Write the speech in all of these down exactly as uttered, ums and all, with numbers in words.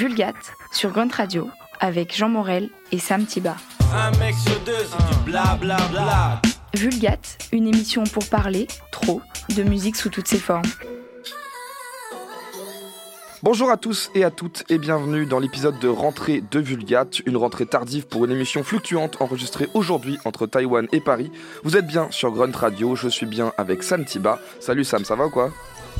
Vulgate sur Grunt Radio avec Jean Morel et Sam Tiba. Un mec sur deux, c'est du bla bla bla. Vulgate, une émission pour parler, trop, de musique sous toutes ses formes. Bonjour à tous et à toutes et bienvenue dans l'épisode de rentrée de Vulgate, une rentrée tardive pour une émission fluctuante enregistrée aujourd'hui entre Taïwan et Paris. Vous êtes bien sur Grunt Radio, je suis bien avec Sam Tiba. Salut Sam, ça va ou quoi ?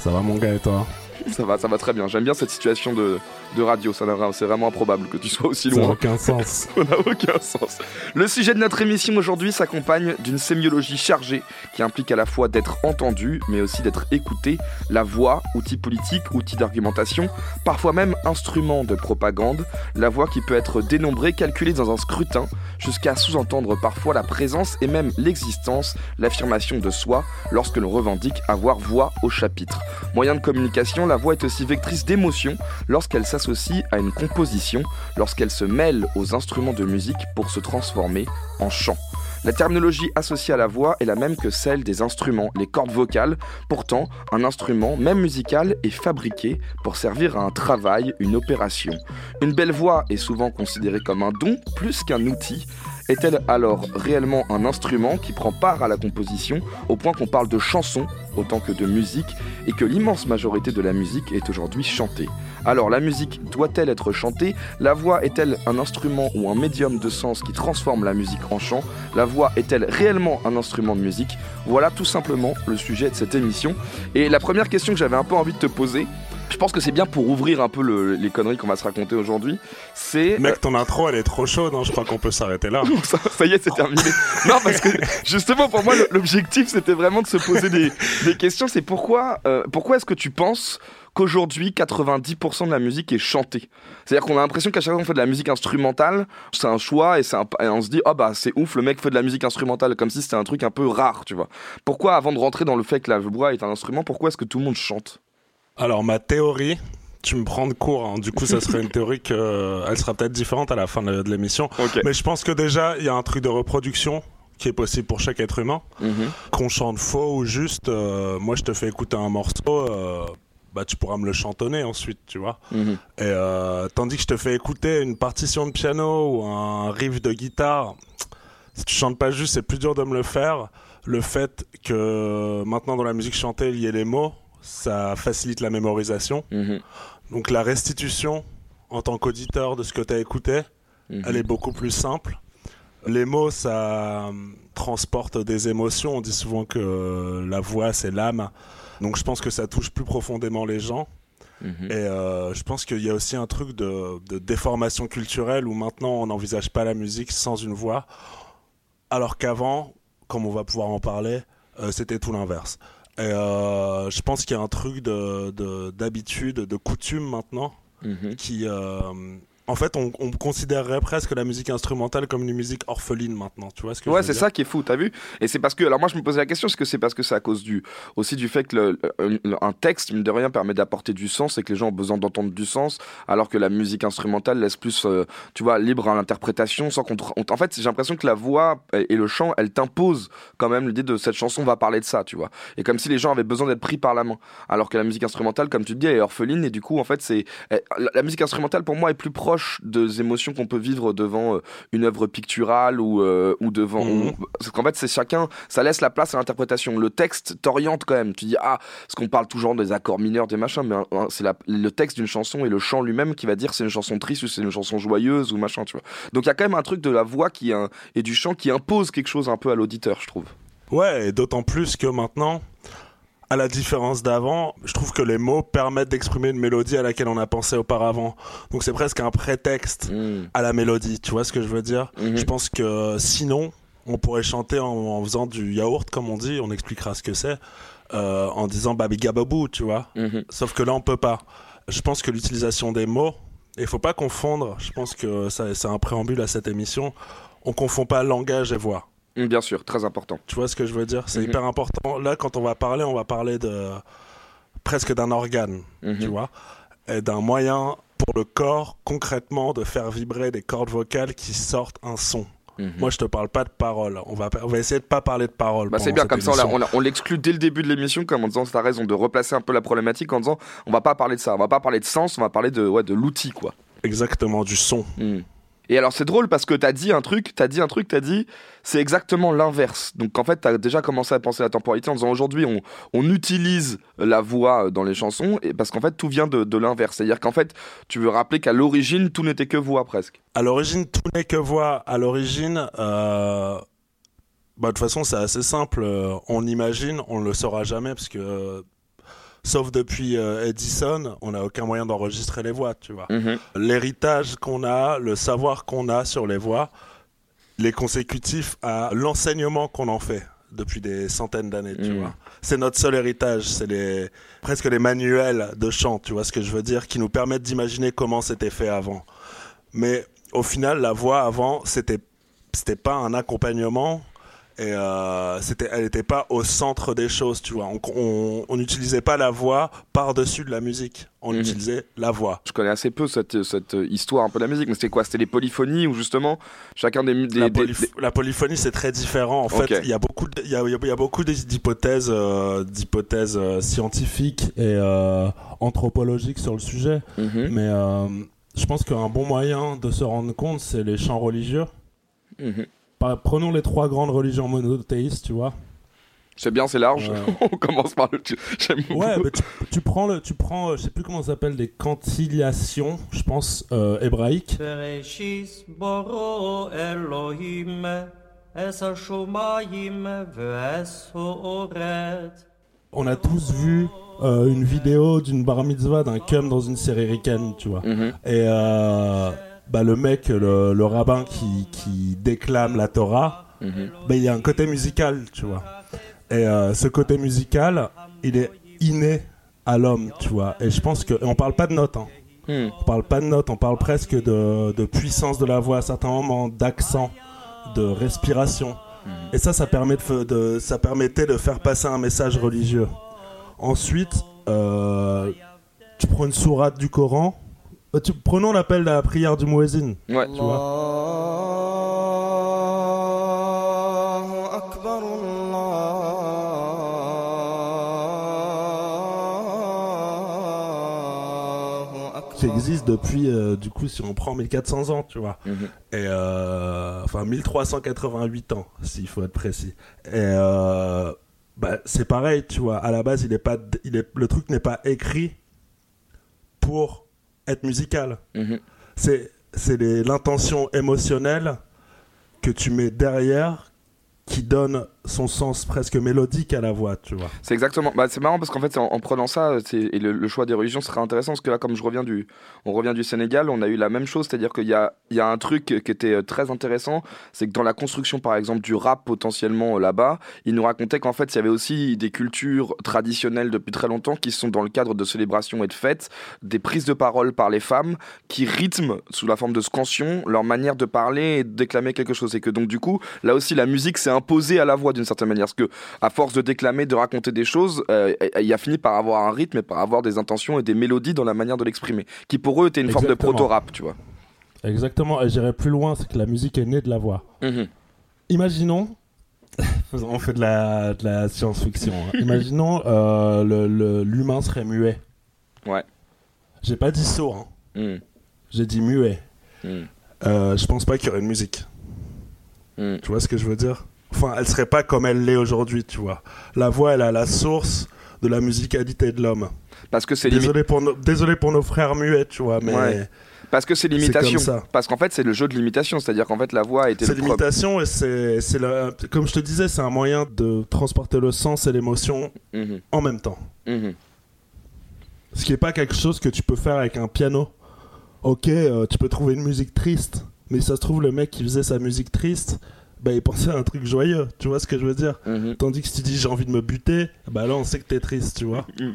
Ça va mon gars et toi ? Ça va, ça va très bien. J'aime bien cette situation de, de radio. Ça, c'est vraiment improbable que tu sois aussi loin. Ça n'a aucun sens. Ça n'a aucun sens. Le sujet de notre émission aujourd'hui s'accompagne d'une sémiologie chargée qui implique à la fois d'être entendu, mais aussi d'être écouté. La voix, outil politique, outil d'argumentation, parfois même instrument de propagande. La voix qui peut être dénombrée, calculée dans un scrutin, jusqu'à sous-entendre parfois la présence et même l'existence, l'affirmation de soi, lorsque l'on revendique avoir voix au chapitre. Moyen de communication, la voix est aussi vectrice d'émotion lorsqu'elle s'associe à une composition, lorsqu'elle se mêle aux instruments de musique pour se transformer en chant. La terminologie associée à la voix est la même que celle des instruments, les cordes vocales. Pourtant, un instrument, même musical, est fabriqué pour servir à un travail, une opération. Une belle voix est souvent considérée comme un don plus qu'un outil. Est-elle alors réellement un instrument qui prend part à la composition, au point qu'on parle de chanson autant que de musique, et que l'immense majorité de la musique est aujourd'hui chantée ? Alors la musique doit-elle être chantée ? La voix est-elle un instrument ou un médium de sens qui transforme la musique en chant ? La voix est-elle réellement un instrument de musique ? Voilà tout simplement le sujet de cette émission. Et la première question que j'avais un peu envie de te poser, je pense que c'est bien pour ouvrir un peu le, les conneries qu'on va se raconter aujourd'hui, c'est... Mec, ton intro, elle est trop chaude, hein, je crois qu'on peut s'arrêter là. ça, ça y est, c'est terminé. Non, parce que justement, pour moi, l'objectif, c'était vraiment de se poser des, des questions. C'est pourquoi, euh, pourquoi est-ce que tu penses qu'aujourd'hui, quatre-vingt-dix pour cent de la musique est chantée ? C'est-à-dire qu'on a l'impression qu'à chaque fois qu'on fait de la musique instrumentale, c'est un choix et, c'est un, et on se dit « Ah oh bah, c'est ouf, le mec fait de la musique instrumentale », comme si c'était un truc un peu rare, tu vois. Pourquoi, avant de rentrer dans le fait que la voix est un instrument, pourquoi est-ce que tout le monde chante ? Alors ma théorie, tu me prends de court, hein. Du coup ça serait une théorie qu'elle euh, sera peut-être différente à la fin de, de l'émission, okay. Mais je pense que déjà il y a un truc de reproduction qui est possible pour chaque être humain, mm-hmm. Qu'on chante faux ou juste, euh, moi je te fais écouter un morceau, euh, bah, tu pourras me le chantonner ensuite, tu vois, mm-hmm. Et euh, tandis que je te fais écouter une partition de piano ou un riff de guitare, si tu chantes pas juste c'est plus dur de me le faire. Le fait que maintenant dans la musique chantée il y ait les mots, ça facilite la mémorisation, mmh. Donc la restitution en tant qu'auditeur de ce que tu as écouté, mmh. Elle est beaucoup plus simple. Les mots, ça transporte des émotions, on dit souvent que la voix c'est l'âme, donc je pense que ça touche plus profondément les gens, mmh. Et euh, je pense qu'il y a aussi un truc de, de déformation culturelle où maintenant on n'envisage pas la musique sans une voix, alors qu'avant, comme on va pouvoir en parler, euh, c'était tout l'inverse. Et euh, je pense qu'il y a un truc de, de, d'habitude, de coutume maintenant, mmh. Qui, euh, en fait, on, on considérerait presque la musique instrumentale comme une musique orpheline maintenant. Tu vois ce que ouais, je veux c'est dire? Ça qui est fou, t'as vu? Et c'est parce que, alors moi je me posais la question, est-ce que c'est parce que c'est à cause du, aussi du fait que le, le, un texte, mine de rien, permet d'apporter du sens et que les gens ont besoin d'entendre du sens, alors que la musique instrumentale laisse plus, euh, tu vois, libre à l'interprétation, sans qu'on. On, en fait, j'ai l'impression que la voix et le chant, elles t'imposent quand même l'idée de cette chanson va parler de ça, tu vois. Et comme si les gens avaient besoin d'être pris par la main, alors que la musique instrumentale, comme tu te dis, elle est orpheline et du coup, en fait, c'est elle, la musique instrumentale pour moi est plus proche des émotions qu'on peut vivre devant euh, une œuvre picturale ou, euh, ou devant... Mmh. Ou... Parce qu'en fait, c'est chacun... Ça laisse la place à l'interprétation. Le texte t'oriente quand même. Tu dis, ah, parce qu'on parle toujours des accords mineurs, des machins, mais hein, c'est la, le texte d'une chanson et le chant lui-même qui va dire c'est une chanson triste ou c'est une chanson joyeuse ou machin, tu vois. Donc il y a quand même un truc de la voix qui un, et du chant qui impose quelque chose un peu à l'auditeur, je trouve. Ouais, et d'autant plus que maintenant... À la différence d'avant, je trouve que les mots permettent d'exprimer une mélodie à laquelle on a pensé auparavant. Donc c'est presque un prétexte mmh. à la mélodie, tu vois ce que je veux dire ? Mmh. Je pense que sinon, on pourrait chanter en, en faisant du yaourt, comme on dit, on expliquera ce que c'est, euh, en disant babi gababou, tu vois. Mmh. Sauf que là, on peut pas. Je pense que l'utilisation des mots, il faut pas confondre, je pense que ça, c'est un préambule à cette émission, on confond pas langage et voix. Bien sûr, très important. Tu vois ce que je veux dire ? C'est mm-hmm. hyper important. Là, quand on va parler, on va parler de presque d'un organe, mm-hmm. tu vois, et d'un moyen pour le corps, concrètement, de faire vibrer des cordes vocales qui sortent un son. Mm-hmm. Moi, je te parle pas de paroles. On va, on va essayer de pas parler de paroles. Bah c'est bien, comme ça, on, on l'exclut dès le début de l'émission, comme en disant, t'as raison de replacer un peu la problématique, en disant, on va pas parler de ça, on va pas parler de sens, on va parler de, ouais, de l'outil, quoi. exactement du son. Mm. Et alors c'est drôle parce que t'as dit un truc, t'as dit un truc, t'as dit, c'est exactement l'inverse. Donc en fait t'as déjà commencé à penser à la temporalité en disant aujourd'hui on, on utilise la voix dans les chansons et parce qu'en fait tout vient de, de l'inverse. C'est-à-dire qu'en fait tu veux rappeler qu'à l'origine tout n'était que voix presque. À l'origine tout n'est que voix. À l'origine, euh... bah, de toute façon c'est assez simple. On imagine, on ne le saura jamais parce que... Sauf depuis euh, Edison, on n'a aucun moyen d'enregistrer les voix, tu vois. Mmh. L'héritage qu'on a, le savoir qu'on a sur les voix, il est consécutif à l'enseignement qu'on en fait depuis des centaines d'années, mmh. tu vois. C'est notre seul héritage, c'est les, presque les manuels de chant, tu vois ce que je veux dire, qui nous permettent d'imaginer comment c'était fait avant. Mais au final, la voix avant, c'était, c'était pas un accompagnement... Et euh, c'était, elle n'était pas au centre des choses, tu vois. On n'utilisait pas la voix par-dessus de la musique. On mmh. utilisait la voix. Je connais assez peu cette, cette histoire un peu de la musique, mais c'était quoi? C'était les polyphonies où justement chacun des, des, la, polyf- des... la polyphonie, c'est très différent. En okay. fait, il y a beaucoup, il y a, y a beaucoup d'hypothèses, euh, d'hypothèses scientifiques et euh, anthropologiques sur le sujet. Mmh. Mais euh, je pense qu'un bon moyen de se rendre compte, c'est les chants religieux. Mmh. Prenons les trois grandes religions monothéistes, tu vois. C'est bien, c'est large. Euh... On commence par le... J'aime beaucoup. Ouais, mais tu, tu prends, le, tu prends euh, je sais plus comment ça s'appelle, des cantilations, je pense, euh, hébraïques. On a tous vu euh, une vidéo d'une bar mitzvah, d'un cum dans une série ricaine, tu vois. Mm-hmm. Et... Euh... Bah, le mec, le, le rabbin qui, qui déclame la Torah, mmh. bah, il y a un côté musical, tu vois. Et euh, ce côté musical, il est inné à l'homme, tu vois. Et je pense que... Et on parle pas de notes, hein. Mmh. On parle pas de notes, on parle presque de, de puissance de la voix à certains moments, d'accent, de respiration. Mmh. Et ça, ça, permet de, de, ça permettait de faire passer un message religieux. Ensuite, euh, tu prends une sourate du Coran... Tu, prenons l'appel à la prière du Muezzin. Ouais. Tu vois. Allahu Akbar, Allahu Akbar. Qui existe depuis, euh, du coup, si on prend mille quatre cents ans, tu vois. Mm-hmm. Et euh, enfin, mille trois cent quatre-vingt-huit ans, s'il faut être précis. Et euh, bah, c'est pareil, tu vois. À la base, il est pas, il est, le truc n'est pas écrit pour... être musical. Mmh. C'est, c'est les, l'intention émotionnelle que tu mets derrière qui donne son sens presque mélodique à la voix, tu vois. C'est exactement. Bah, c'est marrant parce qu'en fait, en, en prenant ça, c'est, et le, le choix des religions sera intéressant parce que là, comme je reviens du, on revient du Sénégal, on a eu la même chose, c'est-à-dire qu'il y a, il y a un truc qui était très intéressant, c'est que dans la construction, par exemple, du rap potentiellement là-bas, ils nous racontaient qu'en fait, il y avait aussi des cultures traditionnelles depuis très longtemps qui sont dans le cadre de célébrations et de fêtes, des prises de parole par les femmes qui rythment sous la forme de scansions leur manière de parler et de déclamer quelque chose, et que donc du coup, là aussi, la musique s'est imposée à la voix d'une certaine manière, parce que à force de déclamer, de raconter des choses, euh, il a fini par avoir un rythme et par avoir des intentions et des mélodies dans la manière de l'exprimer, qui pour eux était une exactement. Forme de proto-rap, tu vois. Exactement, et j'irais plus loin, c'est que la musique est née de la voix. Mm-hmm. Imaginons, on fait de la, de la science-fiction, hein. Imaginons euh, le, le, l'humain serait muet. Ouais. J'ai pas dit sourd, hein. mm. J'ai dit muet. Mm. Euh, je pense pas qu'il y aurait une musique. Mm. Tu vois ce que je veux dire? Enfin, elle serait pas comme elle l'est aujourd'hui, tu vois. La voix, elle a la source de la musicalité de l'homme. Parce que c'est désolé, limi- pour nos, désolé pour nos frères muets, tu vois, mais... Ouais. Parce que c'est l'imitation. C'est comme ça. Parce qu'en fait, c'est le jeu de l'imitation. C'est-à-dire qu'en fait, la voix a été c'est le problème. C'est l'imitation et c'est... c'est la, comme je te disais, c'est un moyen de transporter le sens et l'émotion mmh. en même temps. Mmh. Ce qui n'est pas quelque chose que tu peux faire avec un piano. Ok, euh, tu peux trouver une musique triste, mais si ça se trouve, le mec qui faisait sa musique triste... Bah, il pensait à un truc joyeux, tu vois ce que je veux dire. Mmh. Tandis que si tu dis j'ai envie de me buter, bah là on sait que t'es triste, tu vois. Mmh.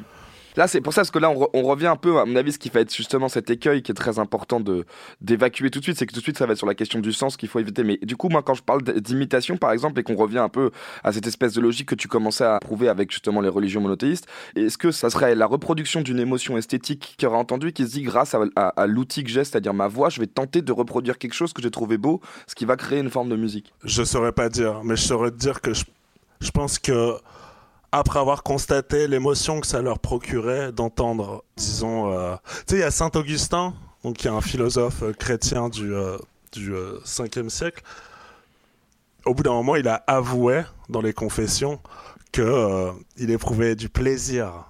Là, c'est pour ça, parce que là, on, re- on revient un peu, à mon avis, ce qui va être justement cet écueil qui est très important de, d'évacuer tout de suite, c'est que tout de suite, ça va être sur la question du sens qu'il faut éviter. Mais du coup, moi, quand je parle d'imitation, par exemple, et qu'on revient un peu à cette espèce de logique que tu commençais à prouver avec justement les religions monothéistes, est-ce que ça serait la reproduction d'une émotion esthétique qui aurait entendu, qui se dit grâce à, à, à l'outil que j'ai, c'est-à-dire ma voix, je vais tenter de reproduire quelque chose que j'ai trouvé beau, ce qui va créer une forme de musique? Je saurais pas dire, mais je saurais te dire que je, je pense que... Après avoir constaté l'émotion que ça leur procurait d'entendre, disons... Euh... Tu sais, il y a Saint-Augustin, donc qui est un philosophe chrétien du, euh, du euh, cinquième siècle, au bout d'un moment, il a avoué dans les confessions qu'il euh, éprouvait du plaisir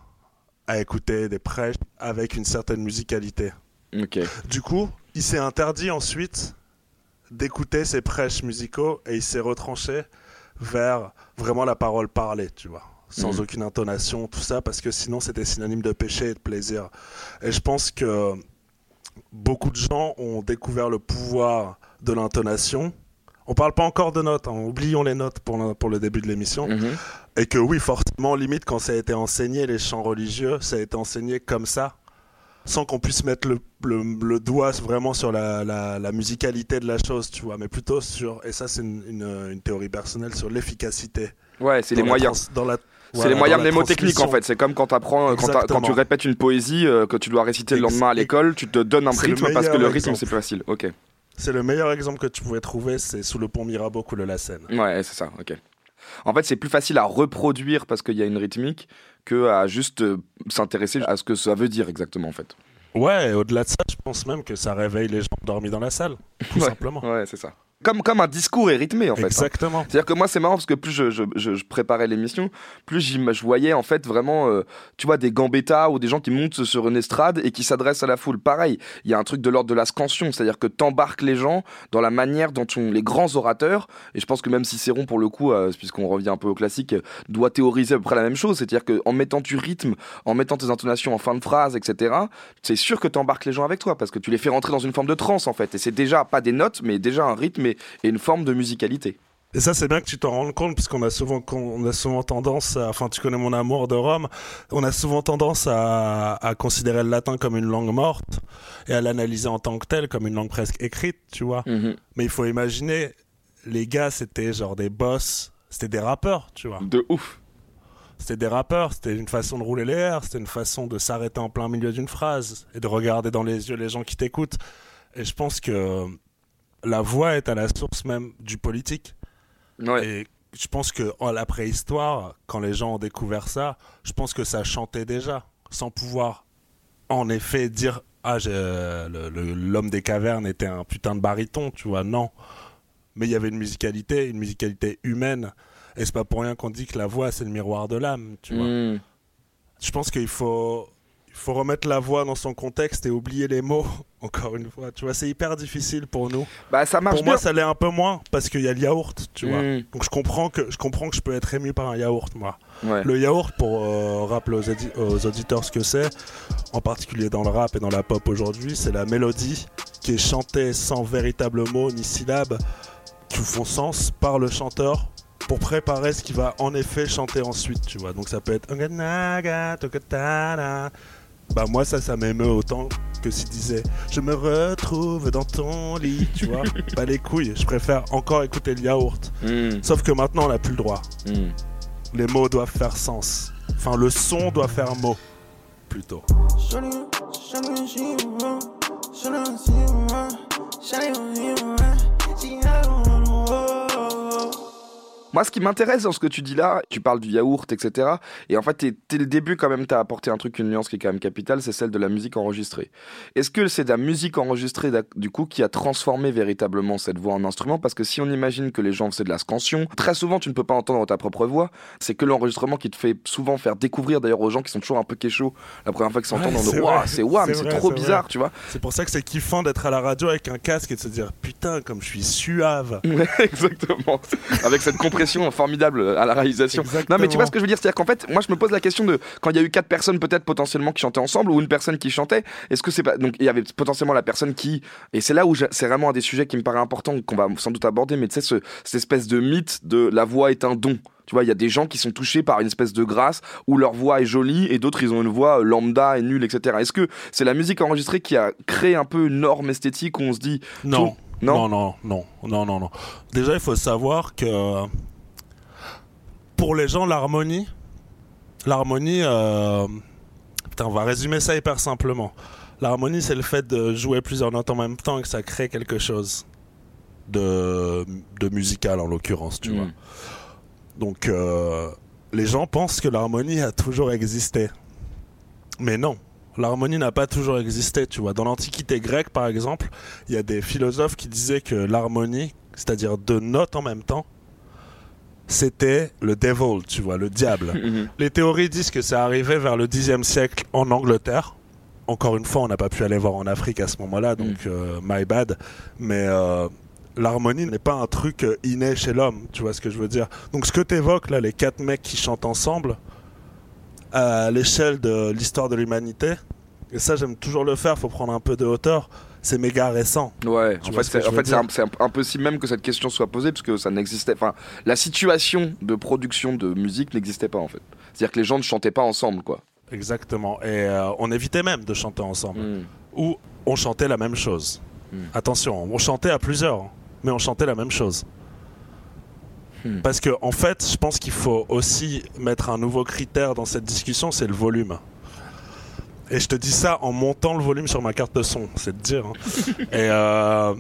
à écouter des prêches avec une certaine musicalité. Okay. Du coup, il s'est interdit ensuite d'écouter ces prêches musicaux et il s'est retranché vers vraiment la parole parlée, tu vois, sans mmh. aucune intonation, tout ça, parce que sinon c'était synonyme de péché et de plaisir. Et je pense que beaucoup de gens ont découvert le pouvoir de l'intonation. On parle pas encore de notes, hein. Oublions les notes pour le, pour le début de l'émission. Mmh. Et que oui, forcément, limite, quand ça a été enseigné, les chants religieux, ça a été enseigné comme ça, sans qu'on puisse mettre le, le, le doigt vraiment sur la, la, la musicalité de la chose, tu vois, mais plutôt sur, et ça c'est une, une, une théorie personnelle, sur l'efficacité. Ouais, c'est les moyens. Trans, dans la, c'est voilà, les moyens mnémotechniques en fait, c'est comme quand, t'apprends, quand, quand tu répètes une poésie euh, que tu dois réciter le lendemain à l'école, tu te donnes un rythme parce que le rythme exemple. C'est plus facile, ok. C'est le meilleur exemple que tu pouvais trouver, c'est sous le pont Mirabeau coule la Seine. Ouais, c'est ça, ok. En fait, c'est plus facile à reproduire parce qu'il y a une rythmique que à juste euh, s'intéresser à ce que ça veut dire exactement en fait. Ouais, et au-delà de ça, je pense même que ça réveille les gens endormis dans la salle, tout ouais, simplement. Ouais, c'est ça. Comme, comme un discours est rythmé en fait. Exactement. Hein. C'est-à-dire que moi c'est marrant parce que plus je, je, je, je préparais l'émission, plus je voyais en fait vraiment, euh, tu vois, des gambettas ou des gens qui montent sur une estrade et qui s'adressent à la foule. Pareil, il y a un truc de l'ordre de la scansion, c'est-à-dire que t'embarques les gens dans la manière dont sont les grands orateurs, et je pense que même Cicéron pour le coup, euh, puisqu'on revient un peu au classique, euh, doit théoriser à peu près la même chose, c'est-à-dire qu'en mettant du rythme, en mettant tes intonations en fin de phrase, et cetera, c'est sûr que t'embarques les gens avec toi parce que tu les fais rentrer dans une forme de transe en fait, et c'est déjà pas des notes, mais déjà un rythme. Mais, et une forme de musicalité. Et ça, c'est bien que tu t'en rendes compte, puisqu'on a souvent, on a souvent tendance, à, enfin, tu connais mon amour de Rome, on a souvent tendance à, à considérer le latin comme une langue morte et à l'analyser en tant que telle, comme une langue presque écrite, tu vois. Mm-hmm. Mais il faut imaginer, les gars, c'était genre des boss, c'était des rappeurs, tu vois. De ouf. C'était des rappeurs, c'était une façon de rouler les airs, c'était une façon de s'arrêter en plein milieu d'une phrase et de regarder dans les yeux les gens qui t'écoutent. Et je pense que la voix est à la source même du politique. Ouais. Et je pense que à la préhistoire, quand les gens ont découvert ça, je pense que ça chantait déjà, sans pouvoir en effet dire « Ah, j'ai, le, le, l'homme des cavernes était un putain de baryton, tu vois ?» Non. Mais il y avait une musicalité, une musicalité humaine. Et c'est pas pour rien qu'on dit que la voix, c'est le miroir de l'âme, tu vois. Mmh. Je pense qu'il faut... Il faut remettre la voix dans son contexte et oublier les mots, encore une fois. Tu vois, c'est hyper difficile pour nous. Bah, ça marche pour moi, bien. Ça l'est un peu moins, parce qu'il y a le yaourt, tu mmh. vois. Donc je comprends, que, je comprends que je peux être ému par un yaourt, moi. Ouais. Le yaourt, pour euh, rappeler aux, édi- aux auditeurs ce que c'est, en particulier dans le rap et dans la pop aujourd'hui, c'est la mélodie qui est chantée sans véritable mot ni syllabe, qui font sens par le chanteur, pour préparer ce qui va en effet chanter ensuite, tu vois. Donc ça peut être... Bah moi ça, ça m'émeut autant que s'il disait « Je me retrouve dans ton lit », tu vois. Bah les couilles, je préfère encore écouter le yaourt. Mm. Sauf que maintenant on n'a plus le droit. Mm. Les mots doivent faire sens. Enfin, le son doit faire mot, plutôt. Moi, ce qui m'intéresse dans ce que tu dis là, tu parles du yaourt, et cetera. Et en fait, dès le début, quand même, t'as apporté un truc, une nuance qui est quand même capitale, c'est celle de la musique enregistrée. Est-ce que c'est de la musique enregistrée, du coup, qui a transformé véritablement cette voix en instrument ? Parce que si on imagine que les gens faisaient de la scansion, très souvent, tu ne peux pas entendre ta propre voix. C'est que l'enregistrement qui te fait souvent faire découvrir, d'ailleurs, aux gens qui sont toujours un peu kéchos. La première fois qu'ils s'entendent, on dit « Waouh, c'est waouh, mais c'est trop bizarre, tu vois ?» C'est pour ça que c'est kiffant d'être à la radio avec un casque et de se dire « Putain, comme je suis suave !» Exactement. Avec cette compression formidable à la réalisation. Exactement. Non mais tu vois ce que je veux dire, c'est-à-dire qu'en fait moi je me pose la question de quand il y a eu quatre personnes peut-être potentiellement qui chantaient ensemble ou une personne qui chantait, est-ce que c'est pas donc il y avait potentiellement la personne qui, et c'est là où je... c'est vraiment un des sujets qui me paraît important qu'on va sans doute aborder, mais tu sais ce... cette espèce de mythe de la voix est un don. Tu vois, il y a des gens qui sont touchés par une espèce de grâce où leur voix est jolie et d'autres, ils ont une voix lambda et nulle, et cetera. Est-ce que c'est la musique enregistrée qui a créé un peu une norme esthétique où on se dit... Non, tout... non, non, non, non, non, non. Déjà, il faut savoir que pour les gens, l'harmonie, l'harmonie, euh... putain, on va résumer ça hyper simplement. L'harmonie, c'est le fait de jouer plusieurs notes en même temps et que ça crée quelque chose de, de musical, en l'occurrence, tu mmh. vois. Donc, euh, les gens pensent que l'harmonie a toujours existé. Mais non. l'harmonie n'a pas toujours existé, tu vois. Dans l'Antiquité grecque, par exemple, il y a des philosophes qui disaient que l'harmonie, c'est-à-dire deux notes en même temps, c'était le devil, tu vois, le diable. Mm-hmm. Les théories disent que c'est arrivé vers le dixième siècle en Angleterre. Encore une fois, on n'a pas pu aller voir en Afrique à ce moment-là, donc mm. euh, my bad. Mais euh, l'harmonie n'est pas un truc inné chez l'homme, tu vois ce que je veux dire. Donc ce que t'évoques là, les quatre mecs qui chantent ensemble, à l'échelle de l'histoire de l'humanité, et ça j'aime toujours le faire, faut prendre un peu de hauteur, c'est méga récent. Ouais, en fait, c'est, en fait c'est, un, c'est impossible même que cette question soit posée, parce que ça n'existait, enfin, la situation de production de musique n'existait pas en fait. C'est-à-dire que les gens ne chantaient pas ensemble, quoi. Exactement, et euh, on évitait même de chanter ensemble, mm. ou on chantait la même chose. Mm. Attention, on chantait à plusieurs, mais on chantait la même chose. Parce que, en fait, je pense qu'il faut aussi mettre un nouveau critère dans cette discussion, c'est le volume. Et je te dis ça en montant le volume sur ma carte de son, c'est de dire. Hein. Et euh,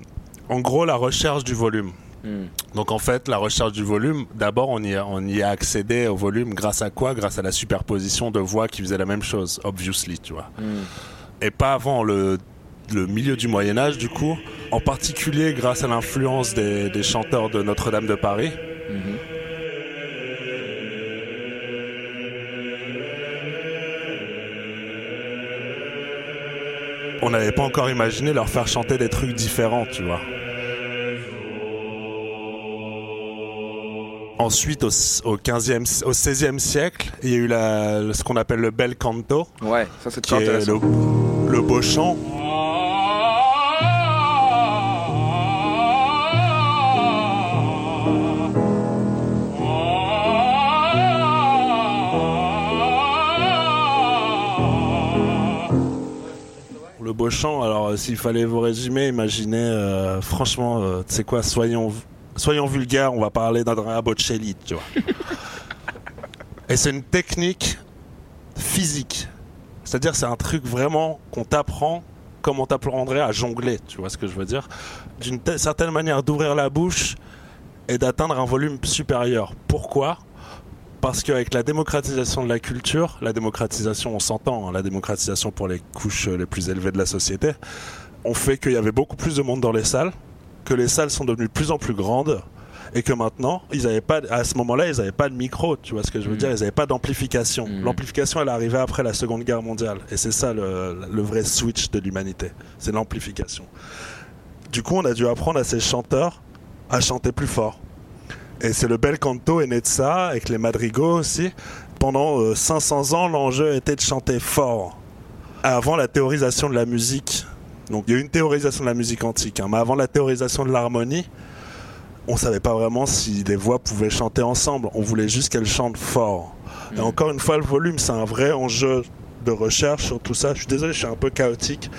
en gros, la recherche du volume. Mm. Donc, en fait, la recherche du volume, d'abord, on y a, on y a accédé au volume grâce à quoi ? Grâce à la superposition de voix qui faisaient la même chose, obviously, tu vois. Mm. Et pas avant le, le milieu du Moyen-Âge, du coup, en particulier grâce à l'influence des, des chanteurs de Notre-Dame de Paris. Mmh. On n'avait pas encore imaginé leur faire chanter des trucs différents, tu vois. Ensuite, au, au quinzième, au seizième siècle, il y a eu la, ce qu'on appelle le bel canto. Ouais, ça c'est qui est le, le beau chant. Le beau chant, alors euh, s'il fallait vous résumer, imaginez, euh, franchement, euh, tu sais quoi, soyons, soyons vulgaires, on va parler d'Andrea Bocelli, tu vois. Et c'est une technique physique, c'est-à-dire c'est un truc vraiment qu'on t'apprend comme on t'apprendrait à jongler, tu vois ce que je veux dire. D'une t- certaine manière d'ouvrir la bouche et d'atteindre un volume supérieur. Pourquoi ? Parce qu'avec la démocratisation de la culture, la démocratisation, on s'entend, hein, la démocratisation pour les couches les plus élevées de la société, on fait qu'il y avait beaucoup plus de monde dans les salles, que les salles sont devenues de plus en plus grandes, et que maintenant, ils avaient pas, à ce moment-là, ils n'avaient pas de micro, tu vois ce que je veux mmh. dire, ils n'avaient pas d'amplification. Mmh. L'amplification, elle arrivait après la Seconde Guerre mondiale, et c'est ça le, le vrai switch de l'humanité, c'est l'amplification. Du coup, on a dû apprendre à ces chanteurs à chanter plus fort. Et c'est le bel canto est né de ça, avec les madrigaux aussi. Pendant euh, cinq cents ans, l'enjeu était de chanter fort. Avant la théorisation de la musique, donc il y a eu une théorisation de la musique antique, hein, mais avant la théorisation de l'harmonie, on ne savait pas vraiment si les voix pouvaient chanter ensemble. On voulait juste qu'elles chantent fort. Mmh. Et encore une fois, le volume, c'est un vrai enjeu de recherche sur tout ça. Je suis désolé, je suis un peu chaotique.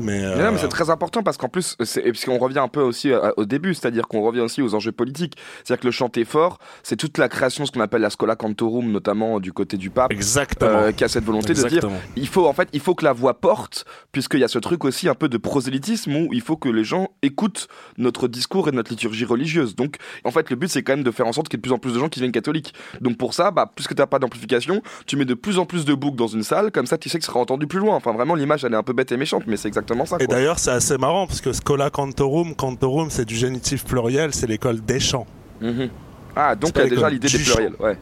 Mais, euh... mais, non, mais c'est très important parce qu'en plus, c'est, et puisqu'on revient un peu aussi à, au début, c'est-à-dire qu'on revient aussi aux enjeux politiques. C'est-à-dire que le chanter fort, c'est toute la création, ce qu'on appelle la Scola Cantorum, notamment du côté du pape, euh, qui a cette volonté Exactement. de dire, il faut en fait, il faut que la voix porte, puisqu'il y a ce truc aussi un peu de prosélytisme où il faut que les gens écoutent notre discours et notre liturgie religieuse. Donc, en fait, le but c'est quand même de faire en sorte qu'il y ait de plus en plus de gens qui deviennent catholiques. Donc pour ça, bah, puisque t'as pas d'amplification, tu mets de plus en plus de boucles dans une salle, comme ça, tu sais que ça sera entendu plus loin. Enfin, vraiment, l'image elle est un peu bête et méchante, mais c'est exactement ça, et quoi. D'ailleurs, c'est assez marrant parce que Scola Cantorum, Cantorum, c'est du génitif pluriel, c'est l'école des chants. Mm-hmm. Ah, donc il y a déjà l'idée des pluriels, ouais.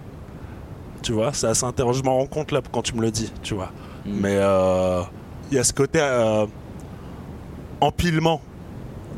Tu vois, c'est assez intéressant. Je m'en rends compte là quand tu me le dis, tu vois. Mm. Mais il euh, y a ce côté euh, empilement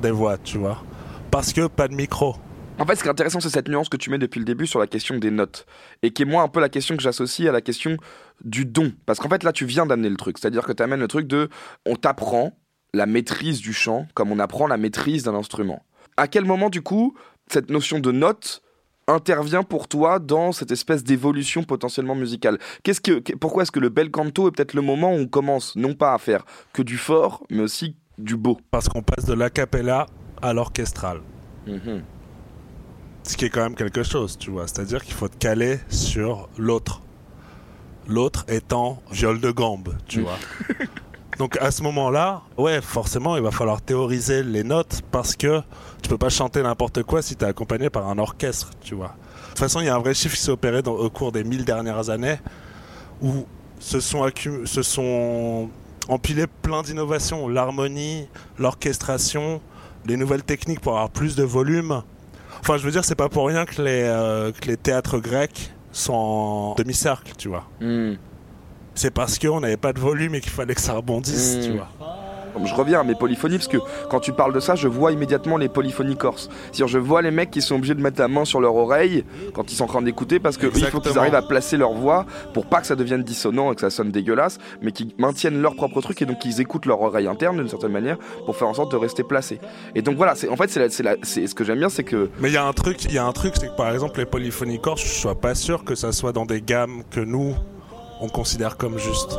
des voix, tu vois. Parce que pas de micro. En fait, ce qui est intéressant, c'est cette nuance que tu mets depuis le début sur la question des notes. Et qui est, moi, un peu la question que j'associe à la question du don. Parce qu'en fait, là, tu viens d'amener le truc. C'est-à-dire que tu amènes le truc de... On t'apprend la maîtrise du chant comme on apprend la maîtrise d'un instrument. À quel moment, du coup, cette notion de note intervient pour toi dans cette espèce d'évolution potentiellement musicale ? Qu'est-ce que, pourquoi est-ce que le bel canto est peut-être le moment où on commence, non pas à faire que du fort, mais aussi du beau ? Parce qu'on passe de l'a cappella à l'orchestral. Mmh. Ce qui est quand même quelque chose, tu vois. C'est-à-dire qu'il faut te caler sur l'autre. L'autre étant viol de gambe, tu vois. Donc à ce moment-là, ouais, forcément, il va falloir théoriser les notes parce que tu peux pas chanter n'importe quoi si t'es accompagné par un orchestre, tu vois. De toute façon, il y a un vrai chiffre qui s'est opéré dans, au cours des mille dernières années où se sont, accu- se sont empiler plein d'innovations, l'harmonie, l'orchestration, les nouvelles techniques pour avoir plus de volume. Enfin, je veux dire, c'est pas pour rien que les, euh, que les théâtres grecs sont en demi-cercle, tu vois. Mm. C'est parce qu'on n'avait pas de volume et qu'il fallait que ça rebondisse, mm. tu vois. Je reviens à mes polyphonies, parce que quand tu parles de ça, je vois immédiatement les polyphonies corses. C'est-à-dire, je vois les mecs qui sont obligés de mettre la main sur leur oreille quand ils sont en train d'écouter, parce qu'il faut qu'ils arrivent à placer leur voix pour pas que ça devienne dissonant et que ça sonne dégueulasse, mais qu'ils maintiennent leur propre truc, et donc qu'ils écoutent leur oreille interne d'une certaine manière pour faire en sorte de rester placés. Et donc voilà, c'est, en fait, c'est la, c'est la, c'est, ce que j'aime bien, c'est que... Mais il y a un truc, il y a un truc, c'est que par exemple, les polyphonies corses, je suis pas sûr que ça soit dans des gammes que nous, on considère comme justes.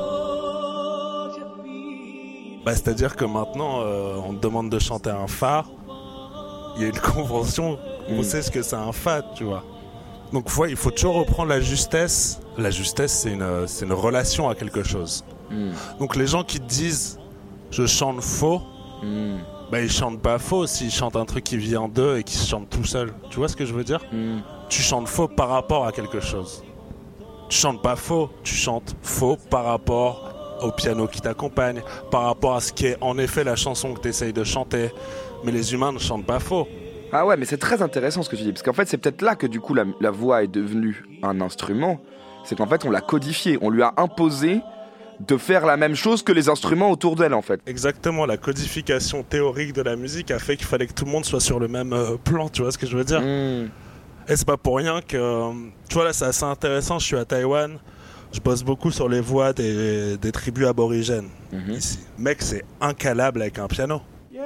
Bah, c'est-à-dire que maintenant, euh, on te demande de chanter un fa, il y a une convention, on mm. sait ce que c'est un fa, tu vois. Donc ouais, il faut toujours reprendre la justesse. La justesse, c'est une, c'est une relation à quelque chose. Mm. Donc les gens qui disent « je chante faux mm. », bah, ils chantent pas faux s'ils chantent un truc qui vient d'eux et qui se chante tout seul. Tu vois ce que je veux dire ? mm. Tu chantes faux par rapport à quelque chose. Tu chantes pas faux, tu chantes faux par rapport au piano qui t'accompagne, par rapport à ce qui est en effet la chanson que t'essayes de chanter. Mais les humains ne chantent pas faux. Ah ouais, mais c'est très intéressant ce que tu dis, parce qu'en fait c'est peut-être là que du coup la, la voix est devenue un instrument. C'est qu'en fait on l'a codifiée, on lui a imposé de faire la même chose que les instruments autour d'elle, en fait. Exactement, la codification théorique de la musique a fait qu'il fallait que tout le monde soit sur le même plan, tu vois ce que je veux dire ? mmh. Et c'est pas pour rien que... Tu vois là, c'est assez intéressant, je suis à Taïwan. Je bosse beaucoup sur les voix des, des tribus aborigènes. Mmh. Ici. Mec, c'est incalable avec un piano. Je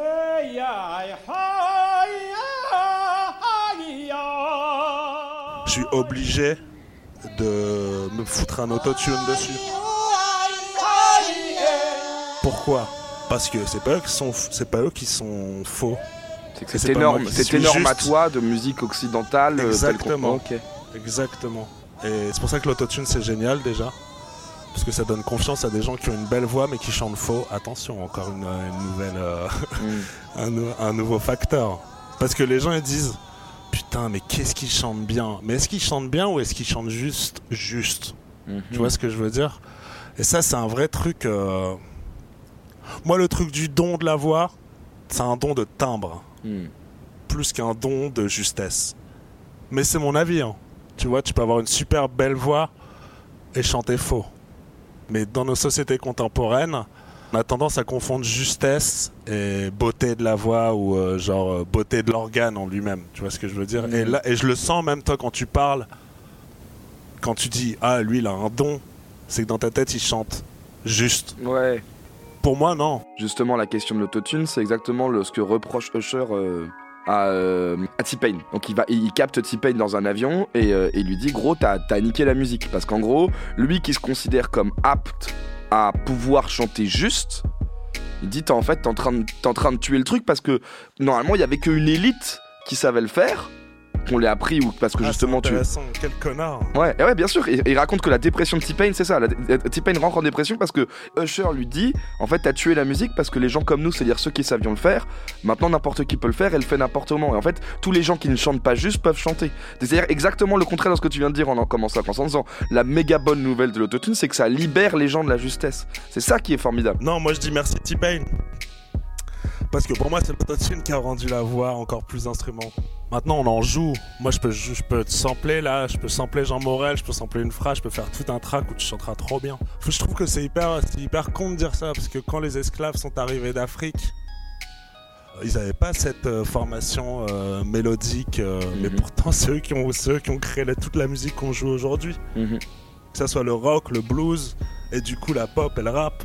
suis obligé de me foutre un autotune dessus. Pourquoi ? Parce que c'est pas eux qui sont, c'est pas eux qui sont faux. C'est, que c'est, c'est énorme, c'est énorme à toi de musique occidentale. Exactement. Tel qu'on... Exactement. Et c'est pour ça que l'autotune c'est génial déjà, parce que ça donne confiance à des gens qui ont une belle voix mais qui chantent faux. Attention, encore une, une nouvelle, euh, mm. un, un nouveau facteur. Parce que les gens ils disent putain mais qu'est-ce qu'ils chantent bien. Mais est-ce qu'ils chantent bien ou est-ce qu'ils chantent juste juste mm-hmm. Tu vois ce que je veux dire ? Et ça c'est un vrai truc. Euh... Moi le truc du don de la voix, c'est un don de timbre, mm. plus qu'un don de justesse. Mais c'est mon avis. Hein. Tu vois, tu peux avoir une super belle voix et chanter faux. Mais dans nos sociétés contemporaines, on a tendance à confondre justesse et beauté de la voix ou euh, genre beauté de l'organe en lui-même. Tu vois ce que je veux dire ? mmh. et, là, et je le sens même toi quand tu parles, quand tu dis « Ah, lui, il a un don », c'est que dans ta tête, il chante juste. Ouais. Pour moi, non. Justement, la question de l'autotune, c'est exactement le, ce que reproche Usher... Euh... À, euh, à T-Pain. Donc il, va, il capte T-Pain dans un avion et, euh, et lui dit gros t'as, t'as niqué la musique, parce qu'en gros lui qui se considère comme apte à pouvoir chanter juste, il dit t'es en fait t'es en train de, t'es en train de tuer le truc, parce que normalement il y avait qu'une élite qui savait le faire, qu'on l'ait appris ou parce que ah, justement tu... Quel connard. Ouais, ouais bien sûr, il, il raconte que la dépression de T-Pain c'est ça, la, la, T-Pain rentre en dépression parce que Usher lui dit en fait t'as tué la musique parce que les gens comme nous, c'est-à-dire ceux qui savions le faire, maintenant n'importe qui peut le faire et le fait n'importe comment, et en fait tous les gens qui ne chantent pas juste peuvent chanter. C'est-à-dire exactement le contraire de ce que tu viens de dire en, en commençant à penser en disant la méga bonne nouvelle de l'autotune c'est que ça libère les gens de la justesse, c'est ça qui est formidable. Non moi je dis merci T-Pain, parce que pour moi c'est l'autotune qui a rendu la voix encore plus instrument. Maintenant on en joue, moi je peux, je peux te sampler là, je peux sampler Jean Morel, je peux sampler une phrase, je peux faire tout un track où tu chanteras trop bien. Je trouve que c'est hyper, c'est hyper con de dire ça, parce que quand les esclaves sont arrivés d'Afrique, ils n'avaient pas cette euh, formation euh, mélodique, euh, mm-hmm. mais pourtant c'est eux qui ont, c'est eux qui ont créé la, toute la musique qu'on joue aujourd'hui. Mm-hmm. Que ça soit le rock, le blues, et du coup la pop et le rap.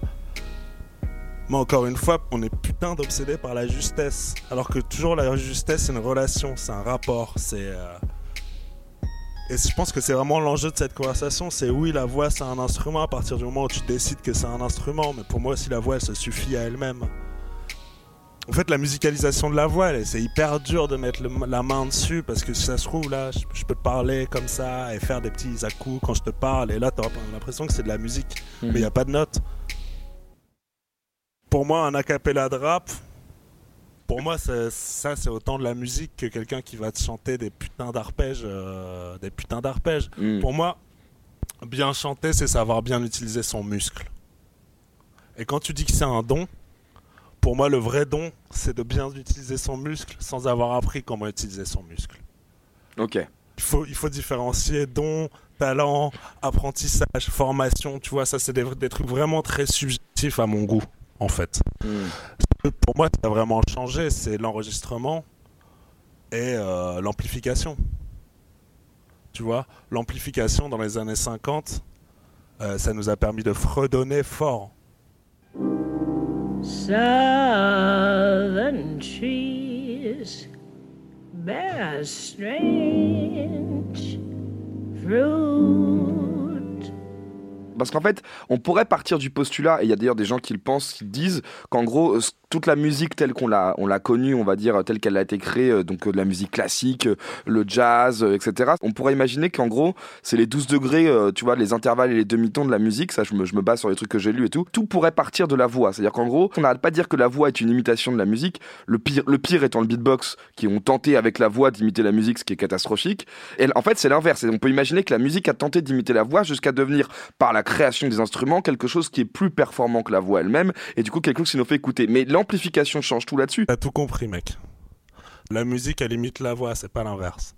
Mais encore une fois, on est putain d'obsédé par la justesse. Alors que toujours la justesse, c'est une relation, c'est un rapport, c'est... Euh... Et je pense que c'est vraiment l'enjeu de cette conversation, c'est oui, la voix c'est un instrument à partir du moment où tu décides que c'est un instrument, mais pour moi aussi la voix elle se suffit à elle-même. En fait la musicalisation de la voix, elle, c'est hyper dur de mettre le, la main dessus, parce que si ça se trouve là, je, je peux te parler comme ça et faire des petits à-coups quand je te parle, et là t'auras l'impression que c'est de la musique, mmh. mais il n'y a pas de notes. Pour moi, un acapella de rap, pour moi, c'est, ça, c'est autant de la musique que quelqu'un qui va te chanter des putains d'arpèges. Euh, des putains d'arpèges. Mmh. Pour moi, bien chanter, c'est savoir bien utiliser son muscle. Et quand tu dis que c'est un don, pour moi, le vrai don, c'est de bien utiliser son muscle sans avoir appris comment utiliser son muscle. Ok. Il faut, il faut différencier don, talent, apprentissage, formation. Tu vois, ça, c'est des, des trucs vraiment très subjectifs à mon goût, en fait. Mm. Pour moi, ça a vraiment changé. C'est l'enregistrement et euh, l'amplification. Tu vois, l'amplification dans les années cinquante, euh, ça nous a permis de fredonner fort. Southern trees bear strange fruit. Parce qu'en fait, on pourrait partir du postulat, et il y a d'ailleurs des gens qui le pensent, qui disent qu'en gros, toute la musique telle qu'on l'a, on l'a connue, on va dire, telle qu'elle a été créée, donc de la musique classique, le jazz, et cetera. On pourrait imaginer qu'en gros, c'est les douze degrés, tu vois, les intervalles et les demi-tons de la musique, ça je me, je me base sur les trucs que j'ai lus et tout, tout pourrait partir de la voix. C'est-à-dire qu'en gros, on n'arrête pas de dire que la voix est une imitation de la musique, le pire, le pire étant le beatbox, qui ont tenté avec la voix d'imiter la musique, ce qui est catastrophique. Et en fait, c'est l'inverse. Et on peut imaginer que la musique a tenté d'imiter la voix jusqu'à devenir, par la création des instruments, quelque chose qui est plus performant que la voix elle-même, et du coup, quelque chose qui nous fait écouter. Mais l'amplification change tout là-dessus. T'as tout compris, mec. La musique, elle imite la voix, c'est pas l'inverse.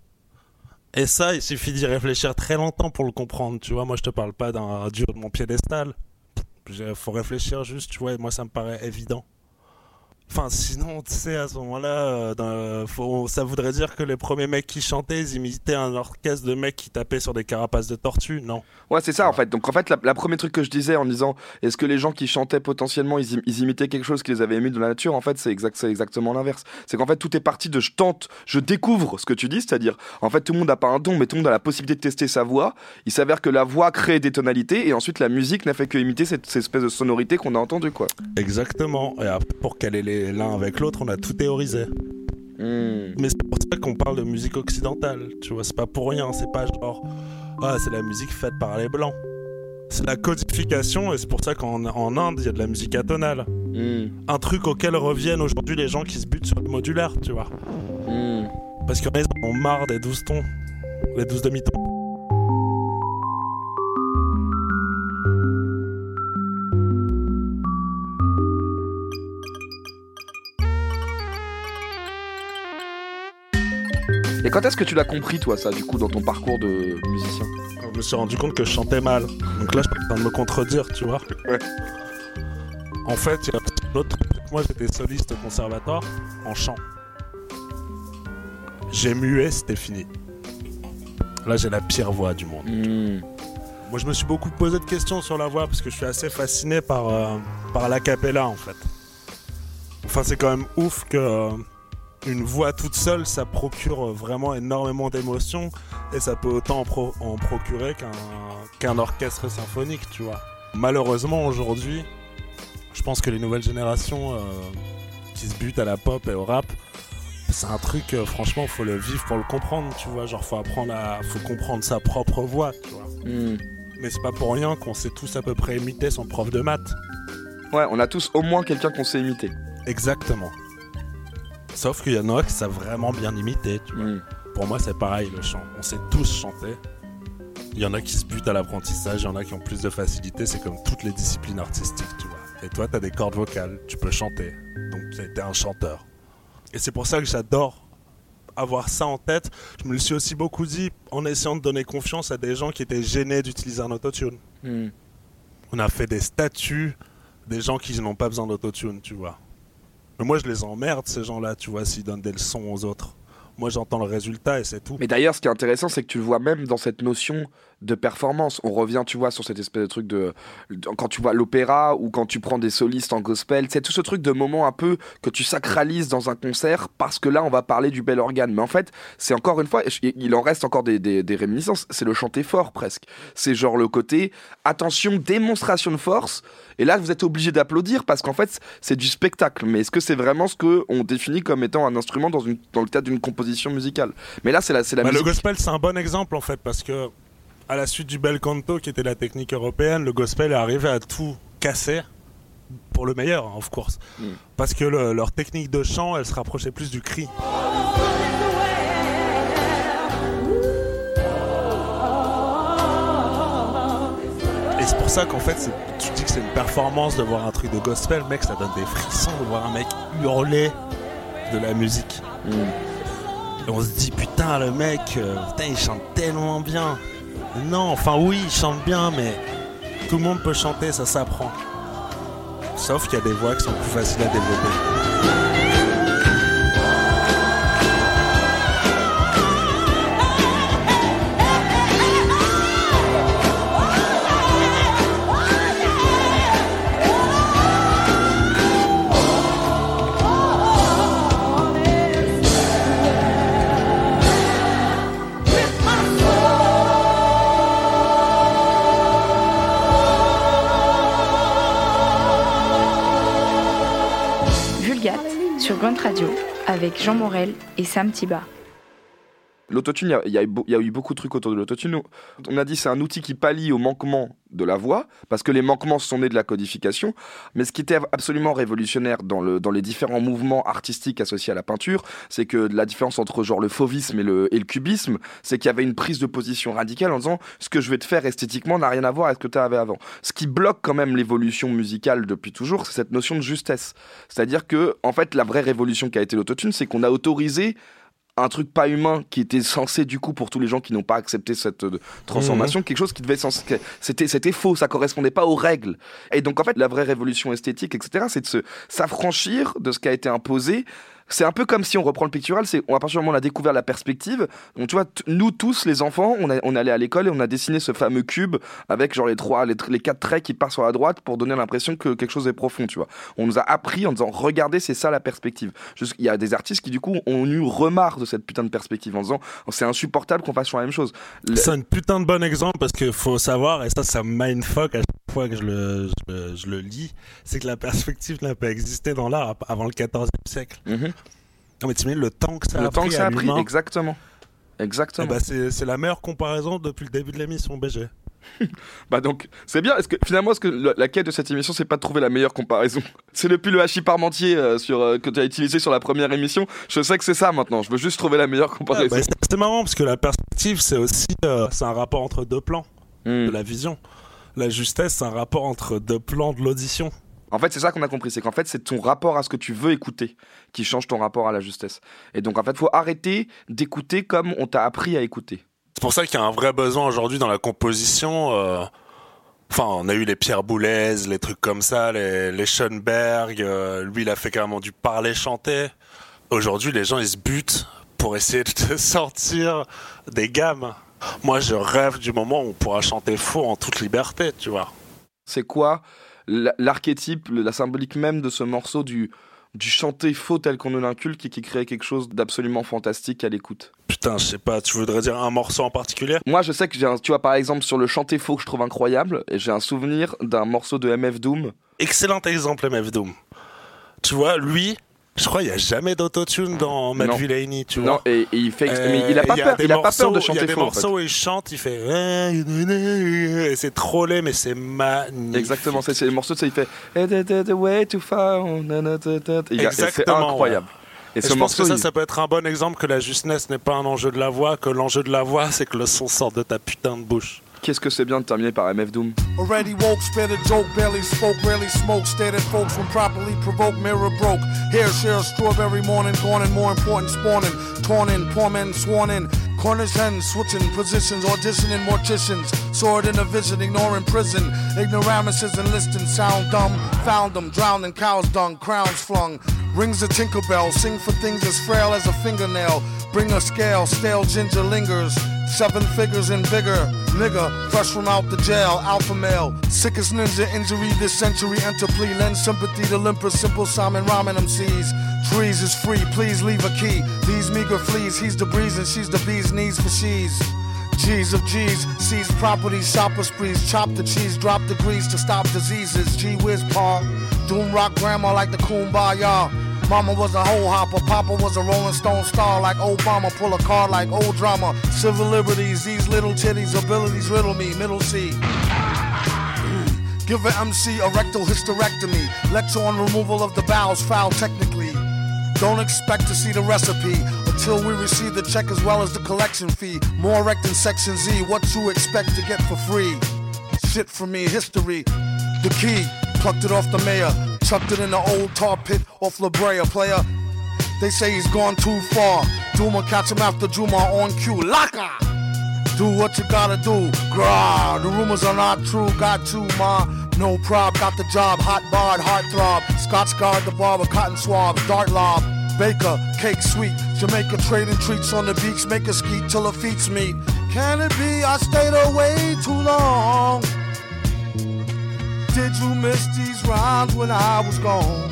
Et ça, il suffit d'y réfléchir très longtemps pour le comprendre, tu vois. Moi, je te parle pas d'un duo de mon piédestal. Faut réfléchir juste, tu vois, et moi, ça me paraît évident. Enfin, sinon, tu sais, à ce moment-là, euh, faut, ça voudrait dire que les premiers mecs qui chantaient, ils imitaient un orchestre de mecs qui tapaient sur des carapaces de tortues, non ? Ouais, c'est ça, en fait. Donc, en fait, la, la premier truc que je disais en disant, est-ce que les gens qui chantaient potentiellement, ils, ils imitaient quelque chose qui les avait émis de la nature ? En fait, c'est, exact, c'est exactement l'inverse. C'est qu'en fait, tout est parti de je tente, je découvre ce que tu dis, c'est-à-dire, en fait, tout le monde n'a pas un don, mais tout le monde a la possibilité de tester sa voix. Il s'avère que la voix crée des tonalités, et ensuite, la musique n'a fait que imiter cette, cette espèce de sonorité qu'on a entendue, quoi. Exactement. Et après, pour caler les Et l'un avec l'autre, on a tout théorisé. Mm. Mais c'est pour ça qu'on parle de musique occidentale, tu vois, c'est pas pour rien, c'est pas genre, ah, c'est la musique faite par les blancs. C'est la codification, et c'est pour ça qu'en en Inde, il y a de la musique atonale. Mm. Un truc auquel reviennent aujourd'hui les gens qui se butent sur le modulaire, tu vois. Mm. Parce qu'ils ont marre des douze tons, les douze demi-tons. Et quand est-ce que tu l'as compris, toi, ça, du coup, dans ton parcours de musicien ? Je me suis rendu compte que je chantais mal. Donc là, je suis en train de me contredire, tu vois. Ouais. En fait, il y a un autre truc. Moi, j'étais soliste conservatoire en chant. J'ai mué, c'était fini. Là, j'ai la pire voix du monde. Mmh. Moi, je me suis beaucoup posé de questions sur la voix parce que je suis assez fasciné par, euh, par l'acapella, en fait. Enfin, c'est quand même ouf que... Euh, Une voix toute seule, ça procure vraiment énormément d'émotions et ça peut autant en, pro- en procurer qu'un, qu'un orchestre symphonique, tu vois. Malheureusement, aujourd'hui, je pense que les nouvelles générations euh, qui se butent à la pop et au rap, c'est un truc, euh, franchement, faut le vivre pour le comprendre, tu vois. Genre, faut apprendre à, faut comprendre sa propre voix, tu vois. Mmh. Mais c'est pas pour rien qu'on sait tous à peu près imiter son prof de maths. Ouais, on a tous au moins quelqu'un qu'on sait imiter. Exactement. Sauf qu'il y en a qui savent vraiment bien imiter, tu vois. Mm. Pour moi, c'est pareil, le chant. On sait tous chanter. Il y en a qui se butent à l'apprentissage, il y en a qui ont plus de facilité. C'est comme toutes les disciplines artistiques, tu vois. Et toi, t'as des cordes vocales, tu peux chanter. Donc, t'es un chanteur. Et c'est pour ça que j'adore avoir ça en tête. Je me le suis aussi beaucoup dit en essayant de donner confiance à des gens qui étaient gênés d'utiliser un autotune. Mm. On a fait des statues des gens qui n'ont pas besoin d'autotune, tu vois. Mais moi, je les emmerde, ces gens-là, tu vois, s'ils donnent des leçons aux autres. Moi, j'entends le résultat et c'est tout. Mais d'ailleurs, ce qui est intéressant, c'est que tu le vois même dans cette notion de performance. On revient, tu vois, sur cette espèce de truc de... Quand tu vois l'opéra ou quand tu prends des solistes en gospel, c'est tout ce truc de moment un peu que tu sacralises dans un concert parce que là, on va parler du bel organe. Mais en fait, c'est encore une fois... Il en reste encore des, des, des réminiscences. C'est le chanter fort, presque. C'est genre le côté, attention, démonstration de force. Et là, vous êtes obligé d'applaudir parce qu'en fait, c'est du spectacle. Mais est-ce que c'est vraiment ce qu'on définit comme étant un instrument dans, une, dans le cadre d'une composition musicale ? Mais là, c'est la, c'est la bah, musique. Le gospel, c'est un bon exemple, en fait, parce que à la suite du bel canto, qui était la technique européenne, le gospel est arrivé à tout casser, pour le meilleur, hein, of course. Mm. Parce que le, leur technique de chant, elle se rapprochait plus du cri. Et c'est pour pour ça qu'en fait, c'est, tu dis que c'est une performance de voir un truc de gospel, mec, ça donne des frissons de voir un mec hurler de la musique. Mmh. Et on se dit, putain, le mec, putain, il chante tellement bien. Non, enfin oui, il chante bien, mais tout le monde peut chanter, ça s'apprend. Sauf qu'il y a des voix qui sont plus faciles à développer. Sur Grunt Radio, avec Jean Morel et Sam Tiba. L'autotune, il y, y, y a eu beaucoup de trucs autour de l'autotune. On a dit que c'est un outil qui pallie aux manquements de la voix, parce que les manquements sont nés de la codification. Mais ce qui était absolument révolutionnaire dans, le, dans les différents mouvements artistiques associés à la peinture, c'est que la différence entre genre, le fauvisme et le, et le cubisme, c'est qu'il y avait une prise de position radicale en disant « ce que je vais te faire esthétiquement n'a rien à voir avec ce que tu avais avant ». Ce qui bloque quand même l'évolution musicale depuis toujours, c'est cette notion de justesse. C'est-à-dire que, en fait, la vraie révolution qui a été l'autotune, c'est qu'on a autorisé un truc pas humain qui était censé, du coup, pour tous les gens qui n'ont pas accepté cette euh, transformation, mmh. quelque chose qui devait sens... c'était, c'était faux, ça correspondait pas aux règles. Et donc, en fait, la vraie révolution esthétique, et cetera, c'est de se, s'affranchir de ce qui a été imposé. C'est un peu comme si on reprend le pictural, c'est, à partir du moment où on a découvert la perspective, donc tu vois, t- nous tous, les enfants, on, a, on allait à l'école et on a dessiné ce fameux cube avec genre les, trois, les, les quatre traits qui partent sur la droite pour donner l'impression que quelque chose est profond, tu vois. On nous a appris en disant, regardez, c'est ça la perspective. Juste, il y a des artistes qui, du coup, ont eu remarre de cette putain de perspective en disant, c'est insupportable qu'on fasse sur la même chose. Le... C'est un putain de bon exemple parce qu'il faut savoir, et ça, ça mindfuck à chaque fois que je le, je, je le lis, c'est que la perspective n'a pas existé dans l'art avant le quatorzième siècle. Mm-hmm. Non mais tu imagines le temps que ça le a pris. Le temps que ça a pris, exactement. Exactement. Bah c'est, c'est la meilleure comparaison depuis le début de l'émission, B G. Bah donc, c'est bien. Est-ce que, finalement, est-ce que le, la quête de cette émission, c'est pas de trouver la meilleure comparaison? C'est depuis le hachis Parmentier euh, sur, euh, que tu as utilisé sur la première émission. Je sais que c'est ça maintenant. Je veux juste trouver la meilleure comparaison. Ah bah c'est, c'est marrant parce que la perspective, c'est aussi euh, c'est un rapport entre deux plans mmh. de la vision. La justesse, c'est un rapport entre deux plans de l'audition. En fait, c'est ça qu'on a compris, c'est qu'en fait, c'est ton rapport à ce que tu veux écouter qui change ton rapport à la justesse. Et donc, en fait, il faut arrêter d'écouter comme on t'a appris à écouter. C'est pour ça qu'il y a un vrai besoin aujourd'hui dans la composition. Euh... Enfin, on a eu les Pierre Boulez, les trucs comme ça, les, les Schönberg. Euh... Lui, il a fait carrément du parler-chanter. Aujourd'hui, les gens, ils se butent pour essayer de te sortir des gammes. Moi, je rêve du moment où on pourra chanter faux en toute liberté, tu vois. C'est quoi l'archétype, la symbolique même de ce morceau du, du chanter faux tel qu'on nous l'inculque et qui crée quelque chose d'absolument fantastique à l'écoute? Putain, je sais pas, tu voudrais dire un morceau en particulier? Moi, je sais que j'ai un, tu vois, par exemple, sur le chanter faux que je trouve incroyable, et j'ai un souvenir d'un morceau de M F Doom. Excellent exemple, M F Doom. Tu vois, lui, je crois qu'il n'y a jamais d'autotune dans Matt Villainy, tu vois. Non, et, et il fait. Euh, mais il n'a pas, pas peur de chanter faux. Il y a des faux, morceaux en fait. Où il chante, il fait. Et c'est trop laid, mais c'est magnifique. Exactement, c'est, c'est le morceau, ça, il fait. Exactement. C'est incroyable. Ouais. Et, et ce je morceau, pense que ça, il... ça peut être un bon exemple que la justesse n'est pas un enjeu de la voix, que l'enjeu de la voix, c'est que le son sort de ta putain de bouche. Qu'est-ce que c'est bien de terminer par M F Doom. Already woke, spit a joke, barely spoke, rarely smoked, stared at folks when properly provoked, mirror broke, hair share, strawberry morning, gone and more important spawning, torn in, poor men sworn in, corners hen, switching positions, auditioning morticians, sword in a vision, ignoring prison, ignoramuses enlisting, sound dumb, found them, drowning, cows dung, crowns flung, rings a tinkerbell, sing for things as frail as a fingernail, bring a scale, stale ginger lingers, seven figures in vigor, nigga, fresh from out the jail, alpha male, sickest ninja injury this century, enter plea, lend sympathy to limper, simple Simon Ramen M Cs, trees is free, please leave a key, these meager fleas, he's the breeze and she's the bee's knees for she's. G's of G's, seize property, shopper sprees, chop the cheese, drop the grease to stop diseases, Gee whiz pa, doom rock grandma like the kumbaya, mama was a hole hopper, papa was a rolling stone star like Obama, pull a car like old drama, civil liberties, these little titties, abilities riddle me, middle C. Give an M C a rectal hysterectomy, lecture on removal of the bowels, foul technically, don't expect to see the recipe, till we receive the check as well as the collection fee. More wrecked in Section Z, what you expect to get for free? shit from me, history. The key, plucked it off the mayor, chucked it in the old tar pit off La Brea, player. They say he's gone too far. Duma, catch him after Juma on cue. Laka! Do what you gotta do. Grah, the rumors are not true. Got you, ma. No prob, got the job. Hot barred, heart throb. Scotch guard, the barber, cotton swab, dart lob. Baker, cake sweet. Jamaica trading treats on the beach. Make a skeet till her feet's meet. Can it be I stayed away too long? Did you miss these rhymes when I was gone?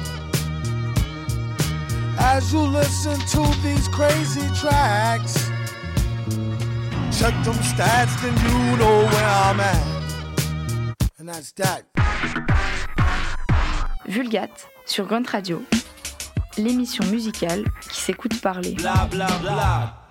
As you listen to these crazy tracks, check them stats, then you know where I'm at. And that's that. Vulgate sur Grunt Radio, l'émission musicale qui s'écoute parler. Bla bla bla.